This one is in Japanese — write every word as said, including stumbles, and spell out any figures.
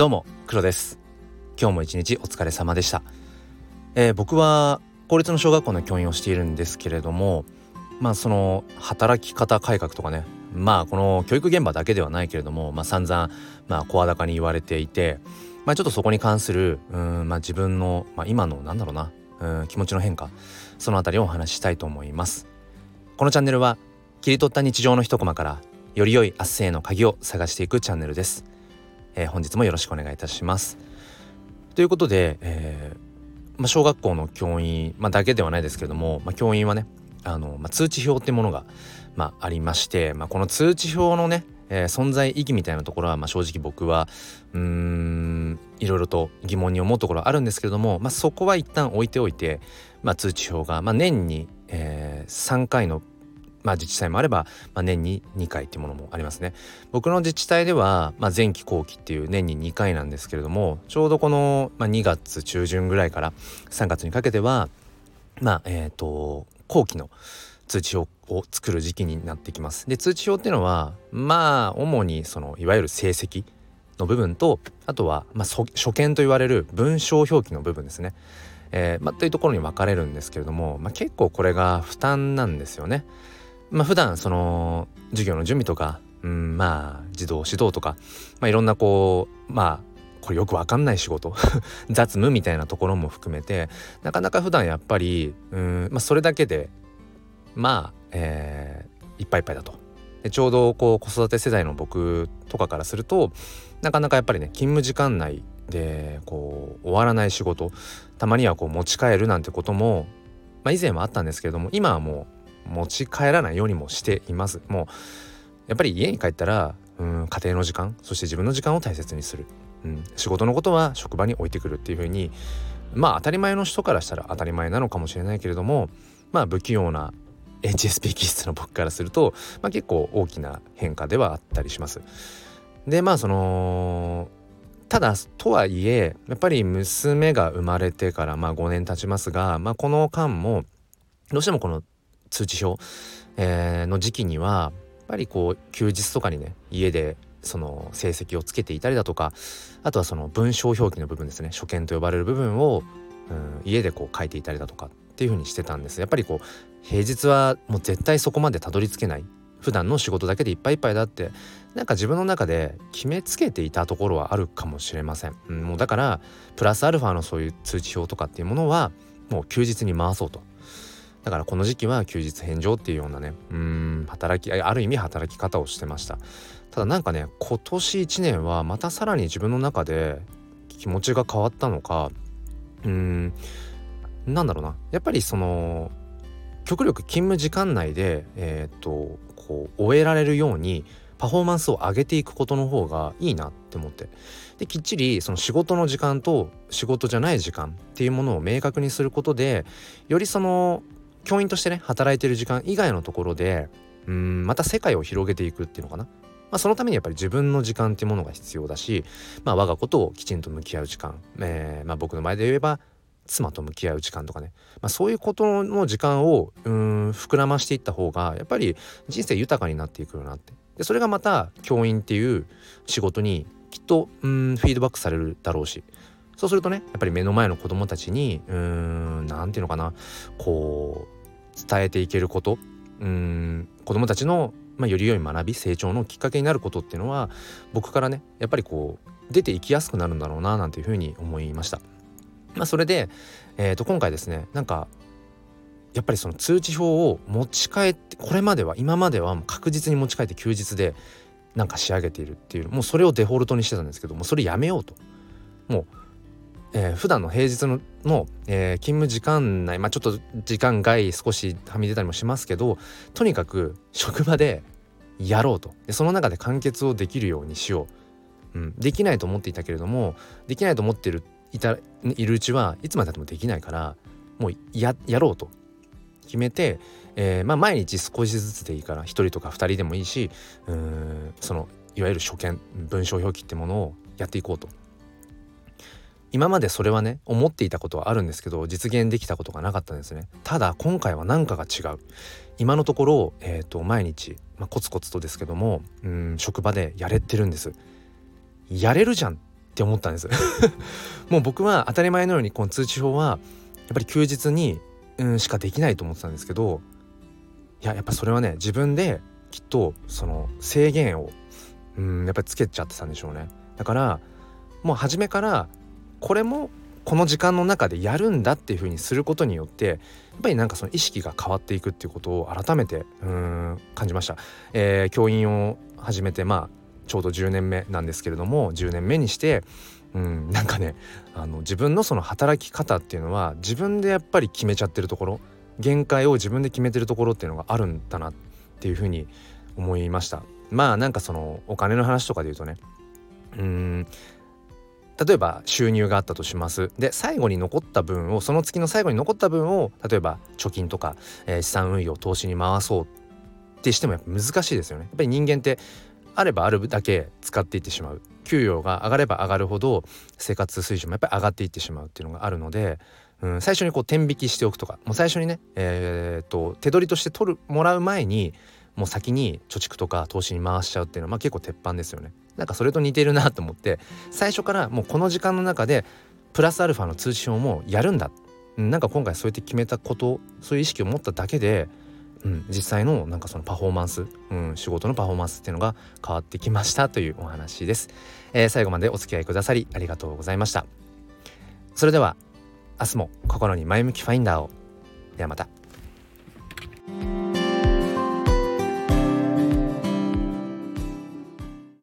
どうも黒です。今日も一日お疲れ様でした。えー、僕は公立の小学校の教員をしているんですけれども、まあその働き方改革とかね、まあこの教育現場だけではないけれども、まあ散々まあ声高に言われていて、まあちょっとそこに関するうーんまあ自分の、まあ、今のなんだろうなうーん気持ちの変化、そのあたりをお話ししたいと思います。このチャンネルは切り取った日常の一コマからより良い明日への鍵を探していくチャンネルです。えー、本日もよろしくお願いいたします。ということで、えーまあ、小学校の教員、まあ、だけではないですけれども、まあ、教員はねあの、まあ、通知表ってものが、まあ、ありまして、まあ、この通知表のね、えー、存在意義みたいなところは、まあ、正直僕はうーんいろいろと疑問に思うところはあるんですけれども、まあ、そこは一旦置いておいて、まあ、通知表が、まあ、年に、えー、さんかいのまあ、自治体もあれば、まあ、年ににかいっていうものもありますね。僕の自治体では、まあ、前期後期っていう年ににかいなんですけれども、ちょうどこの、まあ、にがつ中旬ぐらいからさんがつにかけては、まあえー、と後期の通知表を作る時期になってきます。で通知表っていうのはまあ主にそのいわゆる成績の部分と、あとは、まあ、所見と言われる文章表記の部分ですね。えーまあ、というところに分かれるんですけれども、まあ、結構これが負担なんですよね。まあ、普段その授業の準備とか、うん、まあ児童指導とか、まあ、いろんなこうまあこれよくわかんない仕事雑務みたいなところも含めて、なかなか普段やっぱり、うんまあ、それだけでまあ、えー、いっぱいいっぱいだと。でちょうどこう子育て世代の僕とかからすると、なかなかやっぱりね勤務時間内でこう終わらない仕事、たまにはこう持ち帰るなんてことも、まあ、以前はあったんですけれども、今はもう持ち帰らないようにもしています。もうやっぱり家に帰ったら、うん、家庭の時間、そして自分の時間を大切にする、うん、仕事のことは職場に置いてくるっていう風に、まあ当たり前の人からしたら当たり前なのかもしれないけれども、まあ不器用な エイチエスピー 気質の僕からすると、まあ、結構大きな変化ではあったりします。でまあそのただとはいえやっぱり娘が生まれてからまあごねん経ちますが、まあ、この間もどうしてもこの通知表、えー、の時期にはやっぱりこう休日とかにね家でその成績をつけていたりだとか、あとはその文章表記の部分ですね、所見と呼ばれる部分を、うん、家でこう書いていたりだとかっていう風にしてたんです。やっぱりこう平日はもう絶対そこまでたどり着けない、普段の仕事だけでいっぱいいっぱいだってなんか自分の中で決めつけていたところはあるかもしれません。うん、もうだからプラスアルファのそういう通知表とかっていうものはもう休日に回そうと。だからこの時期は休日返上っていうようなね、うーん働きある意味働き方をしてました。ただなんかね今年いちねんはまたさらに自分の中で気持ちが変わったのか、うーんなんだろうな、やっぱりその極力勤務時間内でえー、っとこう終えられるようにパフォーマンスを上げていくことの方がいいなって思って、できっちりその仕事の時間と仕事じゃない時間っていうものを明確にすることで、よりその教員としてね働いてる時間以外のところでうーんまた世界を広げていくっていうのかな、まあ、そのためにやっぱり自分の時間っていうものが必要だし、まあ、我が子ときちんと向き合う時間、えーまあ、僕の前で言えば妻と向き合う時間とかね、まあ、そういうことの時間をうーん膨らましていった方がやっぱり人生豊かになっていくよなって。でそれがまた教員っていう仕事にきっとうーんフィードバックされるだろうし、そうするとねやっぱり目の前の子どもたちにうーんなんていうのかな、こう伝えていけること、うーん子どもたちの、まあ、より良い学び成長のきっかけになることっていうのは僕からねやっぱりこう出ていきやすくなるんだろうななんていうふうに思いました。まあ、それで、えー、と今回ですね、なんかやっぱりその通知表を持ち帰って、これまでは今まではもう確実に持ち帰って休日でなんか仕上げているっていう、もうそれをデフォルトにしてたんですけども、それやめようと。もうえー、普段の平日 の, の、えー、勤務時間内、まあ、ちょっと時間外少しはみ出たりもしますけど、とにかく職場でやろうと。でその中で完結をできるようにしよう、うん、できないと思っていたけれどもできないと思ってい る, いたいるうちはいつまでたってもできないから、もう や, やろうと決めて、えーまあ、毎日少しずつでいいからひとりとかふたりでもいいし、うーんそのいわゆる所見文章表記ってものをやっていこうと。今までそれはね思っていたことはあるんですけど実現できたことがなかったんですね。ただ今回は何かが違う。今のところ、えー、と毎日、まあ、コツコツとですけども、うん職場でやれてるんです。やれるじゃんっって思ったんですもう僕は当たり前のようにこの通知表はやっぱり休日に、うん、しかできないと思ってたんですけど、いややっぱそれはね、自分できっとその制限を、うん、やっぱりつけちゃってたんでしょうね。だからもう初めからこれもこの時間の中でやるんだっていう風にすることによって、やっぱりなんかその意識が変わっていくっていうことを改めてうーん感じました、えー、教員を始めてまあちょうどじゅうねんめなんですけれども、じゅうねんめにしてうんなんかねあの自分のその働き方っていうのは自分でやっぱり決めちゃってるところ、限界を自分で決めてるところっていうのがあるんだなっていう風に思いました。まあなんかそのお金の話とかで言うとね、うーん例えば収入があったとします。で最後に残った分をその月の最後に残った分を例えば貯金とか、えー、資産運用投資に回そうってしてもやっぱ難しいですよね。やっぱり人間ってあればあるだけ使っていってしまう、給与が上がれば上がるほど生活水準もやっぱり上がっていってしまうっていうのがあるので、うん、最初にこう天引きしておくとか、もう最初にね、えー、と手取りとして取るもらう前にもう先に貯蓄とか投資に回しちゃうっていうのはまあ結構鉄板ですよね。なんかそれと似てるなと思って、最初からもうこの時間の中でプラスアルファの通知表もやるんだ、なんか今回そうやって決めたこと、そういう意識を持っただけで、うん、実際のなんかそのパフォーマンス、うん、仕事のパフォーマンスっていうのが変わってきましたというお話です、えー、最後までお付き合いくださりありがとうございました。それでは明日も心に前向きファインダーを。ではまた。